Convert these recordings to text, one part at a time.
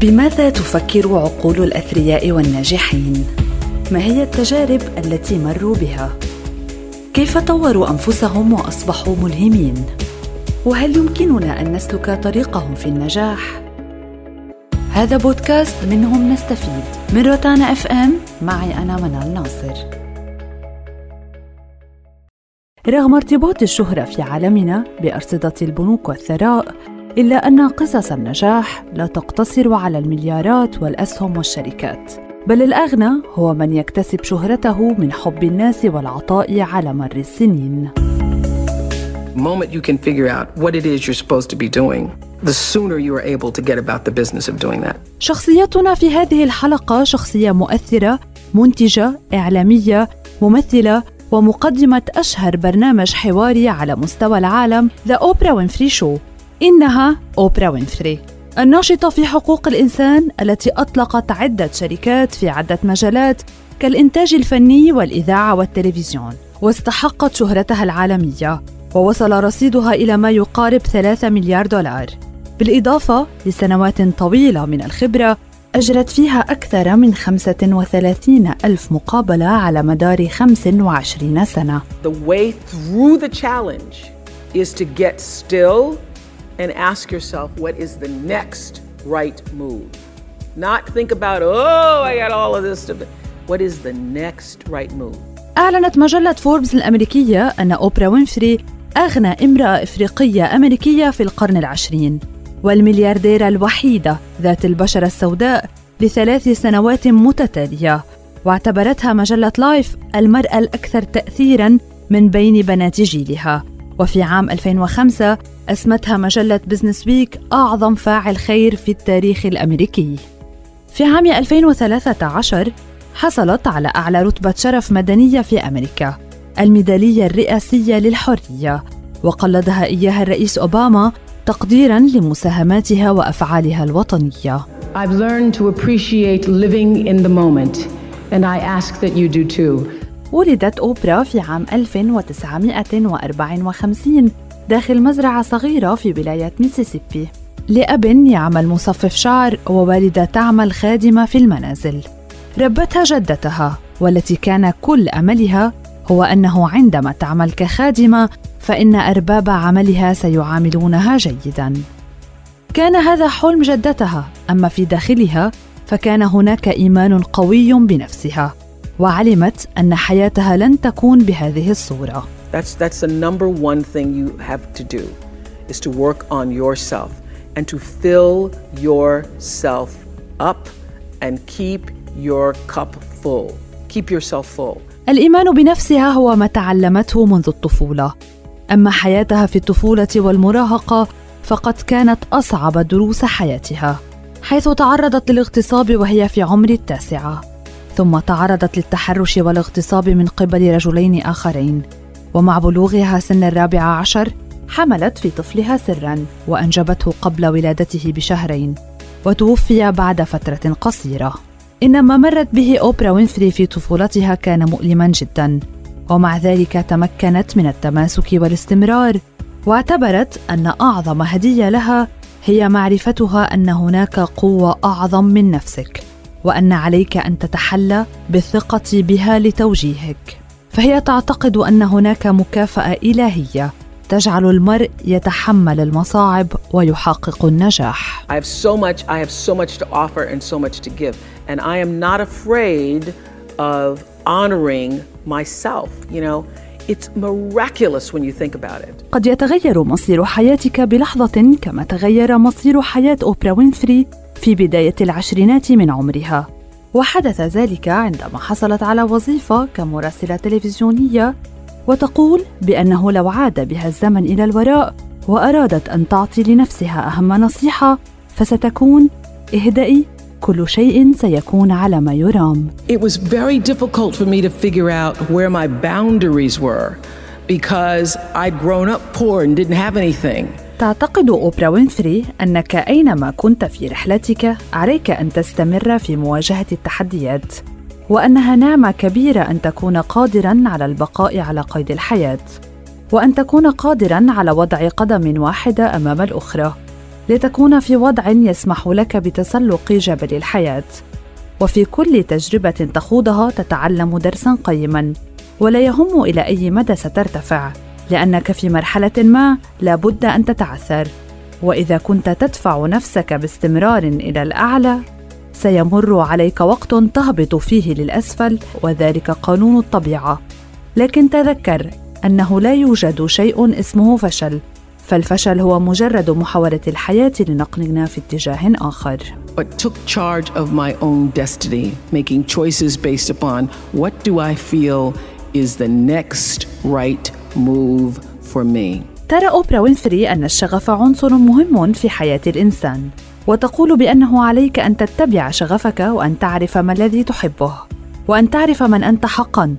بماذا تفكر عقول الأثرياء والناجحين؟ ما هي التجارب التي مروا بها؟ كيف طوروا أنفسهم وأصبحوا ملهمين؟ وهل يمكننا أن نسلك طريقهم في النجاح؟ هذا بودكاست منهم نستفيد من روتانا اف ام، معي أنا منال ناصر. رغم ارتباط الشهرة في عالمنا بأرصدة البنوك والثراء، إلا أن قصص النجاح لا تقتصر على المليارات والأسهم والشركات، بل الأغنى هو من يكتسب شهرته من حب الناس والعطاء على مر السنين. Moment you can figure out what it is you're supposed to be doing, the sooner you are able to get about the business of doing that. شخصيتنا في هذه الحلقة شخصية مؤثرة، منتجة، إعلامية، ممثلة، ومقدمة أشهر برنامج حواري على مستوى العالم The Oprah Winfrey Show. إنها أوبرا وينفري، الناشطة في حقوق الإنسان التي أطلقت عدة شركات في عدة مجالات كالإنتاج الفني والإذاعة والتلفزيون، واستحقت شهرتها العالمية، ووصل رصيدها إلى ما يقارب 3 مليار دولار، بالإضافة لسنوات طويلة من الخبرة أجرت فيها أكثر من 35,000 مقابلة على مدار 25 سنة. The way through the challenge is to get still and ask yourself what is the next right move. Not think about, oh, I got all of this to do. What is the next right move? أعلنت مجلة فوربس الأمريكية أن أوبرا وينفري أغنى امرأة إفريقية أمريكية في القرن العشرين، والمليارديرة الوحيدة ذات البشرة السوداء ل3 سنوات متتالية، واعتبرتها مجلة لايف المرأة الأكثر تأثيراً من بين بنات جيلها. وفي عام 2005 أسمتها مجلة بيزنس ويك أعظم فاعل خير في التاريخ الأمريكي. في عام 2013 حصلت على أعلى رتبة شرف مدنية في أمريكا، الميدالية الرئاسية للحرية، وقلدها إياها الرئيس أوباما تقديراً لمساهماتها وأفعالها الوطنية. I've learned to appreciate living in the moment, and I ask that you do too. ولدت أوبرا في عام 1954 داخل مزرعة صغيرة في ولاية ميسيسيبي، لأب يعمل مصفف شعر ووالدة تعمل خادمة في المنازل. ربتها جدتها، والتي كان كل أملها هو أنه عندما تعمل كخادمة فإن أرباب عملها سيعاملونها جيداً. كان هذا حلم جدتها، أما في داخلها فكان هناك إيمان قوي بنفسها، وعلمت أن حياتها لن تكون بهذه الصورة. That's the number one thing you have to do, is to work on yourself and to fill yourself up and keep your cup full. Keep yourself full. الإيمان بنفسها هو ما تعلمته منذ الطفولة. أما حياتها في الطفولة والمراهقة فقد كانت أصعب دروس حياتها، حيث تعرضت للاغتصاب وهي في عمر 9، ثم تعرضت للتحرش والاغتصاب من قبل رجلين آخرين. ومع بلوغها سن 14 حملت في طفلها سراً وأنجبته قبل ولادته ب2 شهر، وتوفي بعد فترة قصيرة. إن ما مرت به أوبرا وينفري في طفولتها كان مؤلماً جداً، ومع ذلك تمكنت من التماسك والاستمرار، واعتبرت أن أعظم هدية لها هي معرفتها أن هناك قوة أعظم من نفسك، وأن عليك أن تتحلى بالثقة بها لتوجيهك. فهي تعتقد أن هناك مكافأة إلهية تجعل المرء يتحمل المصاعب ويحقق النجاح. I have so much to offer and so much to give, and I am not afraid of honoring myself. You know, it's miraculous when you think about it. قد يتغير مصير حياتك بلحظة كما تغير مصير حياة أوبرا وينفري في بداية 20s من عمرها، وحدث ذلك عندما حصلت على وظيفة كمراسلة تلفزيونية، وتقول بأنه لو عاد بها الزمن إلى الوراء وأرادت أن تعطي لنفسها أهم نصيحة فستكون: اهدئي، كل شيء سيكون على ما يرام. It was very difficult for me to figure out where my boundaries were because I'd grown up poor and didn't have anything. تعتقد أوبرا وينفري أنك أينما كنت في رحلتك عليك أن تستمر في مواجهة التحديات، وأنها نعمة كبيرة أن تكون قادراً على البقاء على قيد الحياة، وأن تكون قادراً على وضع قدم واحدة أمام الأخرى، لتكون في وضع يسمح لك بتسلق جبل الحياة. وفي كل تجربة تخوضها تتعلم درساً قيماً، ولا يهم إلى أي مدى سترتفع، لأنك في مرحلة ما لا بد أن تتعثر. وإذا كنت تدفع نفسك باستمرار إلى الأعلى، سيمر عليك وقت تهبط فيه للأسفل، وذلك قانون الطبيعة. لكن تذكر أنه لا يوجد شيء اسمه فشل، فالفشل هو مجرد محاولة الحياة لنقلنا في اتجاه آخر. But took charge of my own destiny, making choices based upon what do I feel is the next right move for me. ترى أوبرا وينفري أن الشغف عنصر مهم في حياة الإنسان، وتقول بأنه عليك أن تتبع شغفك، وأن تعرف ما الذي تحبه، وأن تعرف من أنت حقاً.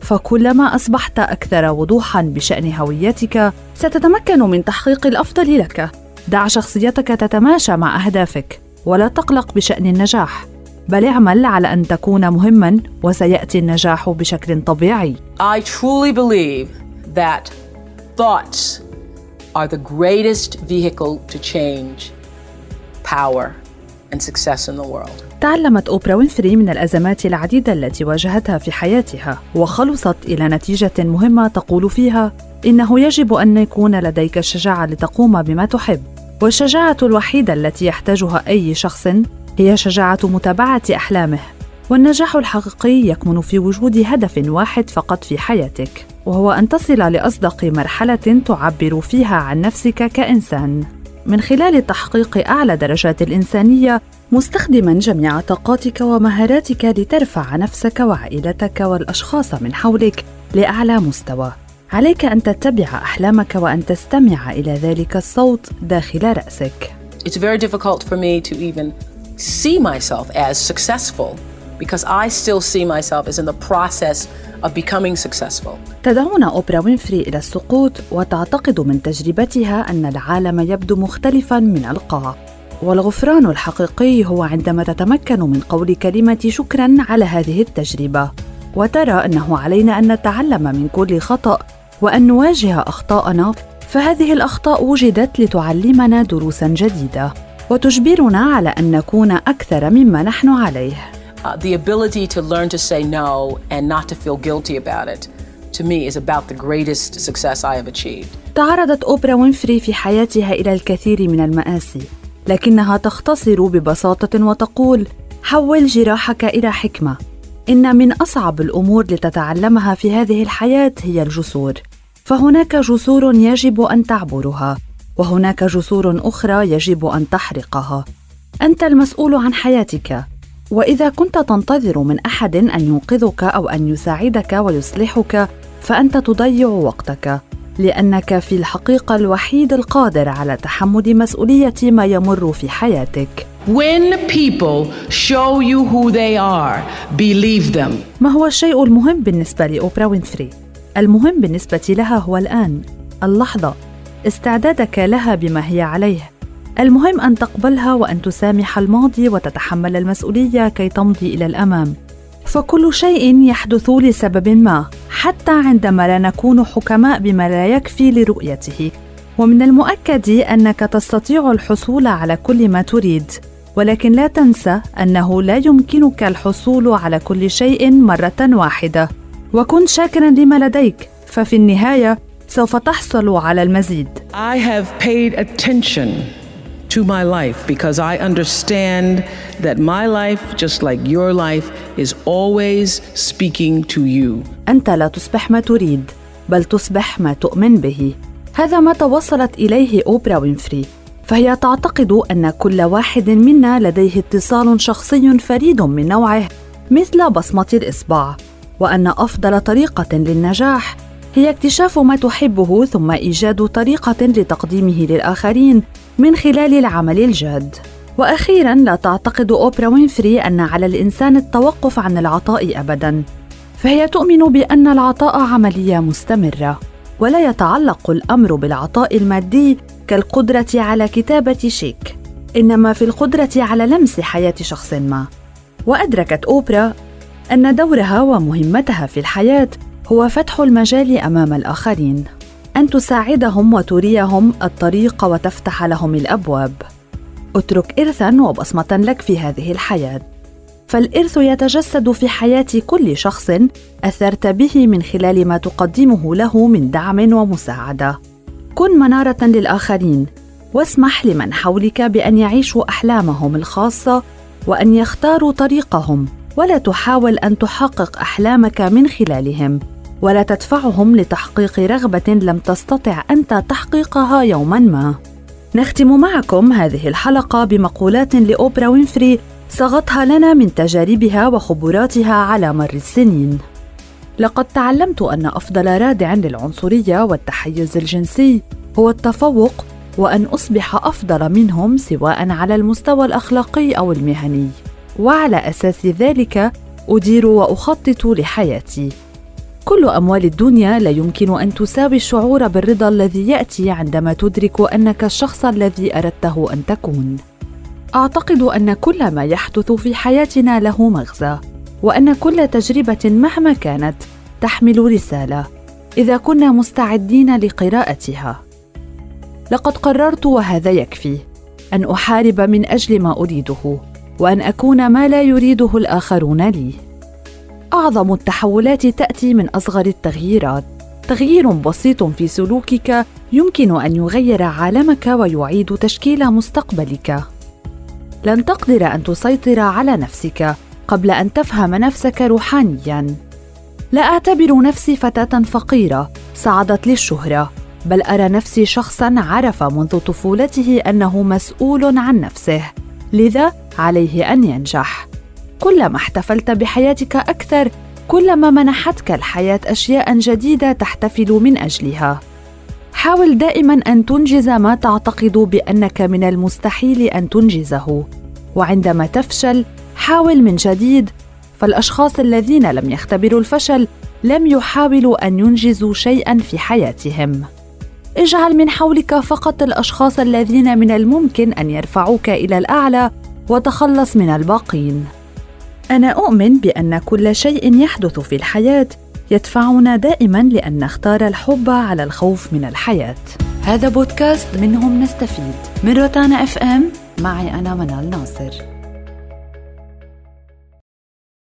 فكلما أصبحت أكثر وضوحاً بشأن هويتك، ستتمكن من تحقيق الأفضل لك. دع شخصيتك تتماشى مع أهدافك، ولا تقلق بشأن النجاح، بل اعمل على أن تكون مهماً، وسيأتي النجاح بشكل طبيعي. I truly believe that thoughts are the greatest vehicle to change power and success in the world. تعلمت أوبرا وينفري من الأزمات العديدة التي واجهتها في حياتها، وخلصت إلى نتيجة مهمة تقول فيها إنه يجب أن يكون لديك الشجاعة لتقوم بما تحب. والشجاعة الوحيدة التي يحتاجها أي شخص هي شجاعة متابعة أحلامه. والنجاح الحقيقي يكمن في وجود هدف واحد فقط في حياتك، وهو أن تصل لأصدق مرحلة تعبر فيها عن نفسك كإنسان، من خلال تحقيق أعلى درجات الإنسانية، مستخدماً جميع طاقاتك ومهاراتك لترفع نفسك وعائلتك والأشخاص من حولك لأعلى مستوى. عليك أن تتبع أحلامك وأن تستمع إلى ذلك الصوت داخل رأسك. It's very difficult for me to even see myself as successful because I still see myself as in the process of becoming successful. تدعونا أوبرا وينفري إلى السقوط، وتعتقد من تجربتها أن العالم يبدو مختلفاً من القاع، والغفران الحقيقي هو عندما تتمكن من قول كلمة شكراً على هذه التجربة. وترى أنه علينا أن نتعلم من كل خطأ، وأن نواجه أخطاءنا، فهذه الأخطاء وجدت لتعلمنا دروساً جديدة، وتجبرنا على أن نكون أكثر مما نحن عليه. The ability to learn to say no and not to feel guilty about it, to me, is about the greatest success I have achieved. تعرضت أوبرا وينفري في حياتها إلى الكثير من المآسي، لكنها تختصر ببساطة وتقول: حول جراحك إلى حكمة. إن من أصعب الأمور لتتعلمها في هذه الحياة هي الجسور، فهناك جسور يجب أن تعبرها، وهناك جسور أخرى يجب أن تحرقها. أنت المسؤول عن حياتك، وإذا كنت تنتظر من أحد أن ينقذك أو أن يساعدك ويصلحك، فأنت تضيع وقتك، لأنك في الحقيقة الوحيد القادر على تحمل مسؤولية ما يمر في حياتك. When people show you who they are, believe them. ما هو الشيء المهم بالنسبة لأوبرا وينفري؟ المهم بالنسبة لها هو الآن، اللحظة، استعدادك لها بما هي عليه. المهم أن تقبلها، وأن تسامح الماضي، وتتحمل المسؤولية كي تمضي إلى الأمام. فكل شيء يحدث لسبب ما، حتى عندما لا نكون حكماء بما لا يكفي لرؤيته. ومن المؤكد أنك تستطيع الحصول على كل ما تريد، ولكن لا تنسى أنه لا يمكنك الحصول على كل شيء مرة واحدة. وكن شاكراً لما لديك، ففي النهاية سوف تحصل على المزيد. I have paid attention to my life because I understand that my life, just like your life, is always speaking to you. أنت لا تصبح ما تريد، بل تصبح ما تؤمن به. هذا ما توصلت إليه أوبرا وينفري، فهي تعتقد أن كل واحد منا لديه اتصال شخصي فريد من نوعه، مثل بصمة الإصبع، وأن أفضل طريقة للنجاح هي اكتشاف ما تحبه، ثم إيجاد طريقة لتقديمه للآخرين من خلال العمل الجاد. وأخيراً، لا تعتقد أوبرا وينفري أن على الإنسان التوقف عن العطاء أبداً، فهي تؤمن بأن العطاء عملية مستمرة، ولا يتعلق الأمر بالعطاء المادي كالقدرة على كتابة شيك، إنما في القدرة على لمس حياة شخص ما. وأدركت أوبرا أن دورها ومهمتها في الحياة هو فتح المجال أمام الآخرين، أن تساعدهم وتريهم الطريق وتفتح لهم الأبواب. اترك إرثاً وبصمة لك في هذه الحياة. فالإرث يتجسد في حياة كل شخص أثرت به من خلال ما تقدمه له من دعم ومساعدة. كن منارة للآخرين، واسمح لمن حولك بأن يعيشوا أحلامهم الخاصة وأن يختاروا طريقهم، ولا تحاول أن تحقق أحلامك من خلالهم، ولا تدفعهم لتحقيق رغبة لم تستطع أنت تحقيقها يوماً ما. نختم معكم هذه الحلقة بمقولات لأوبرا وينفري صاغتها لنا من تجاربها وخبراتها على مر السنين. لقد تعلمت أن أفضل رادع للعنصرية والتحيز الجنسي هو التفوق، وأن أصبح أفضل منهم سواء على المستوى الأخلاقي أو المهني، وعلى أساس ذلك أدير وأخطط لحياتي. كل أموال الدنيا لا يمكن أن تساوي الشعور بالرضا الذي يأتي عندما تدرك أنك الشخص الذي أردته أن تكون. أعتقد أن كل ما يحدث في حياتنا له مغزى، وأن كل تجربة مهما كانت تحمل رسالة إذا كنا مستعدين لقراءتها. لقد قررت، وهذا يكفي، أن أحارب من أجل ما أريده، وأن أكون ما لا يريده الآخرون لي. أعظم التحولات تأتي من أصغر التغييرات. تغيير بسيط في سلوكك يمكن أن يغير عالمك ويعيد تشكيل مستقبلك. لن تقدر أن تسيطر على نفسك قبل أن تفهم نفسك روحانياً. لا أعتبر نفسي فتاة فقيرة صعدت للشهرة، بل أرى نفسي شخصاً عرف منذ طفولته أنه مسؤول عن نفسه، لذا عليه أن ينجح. كلما احتفلت بحياتك أكثر، كلما منحتك الحياة أشياء جديدة تحتفل من أجلها. حاول دائماً أن تنجز ما تعتقد بأنك من المستحيل أن تنجزه، وعندما تفشل حاول من جديد، فالأشخاص الذين لم يختبروا الفشل لم يحاولوا أن ينجزوا شيئاً في حياتهم. اجعل من حولك فقط الأشخاص الذين من الممكن أن يرفعوك إلى الأعلى، وتخلص من الباقين. أنا أؤمن بأن كل شيء يحدث في الحياة يدفعنا دائماً لأن نختار الحب على الخوف من الحياة. هذا بودكاست منهم نستفيد، من روتانا FM، معي أنا منال ناصر.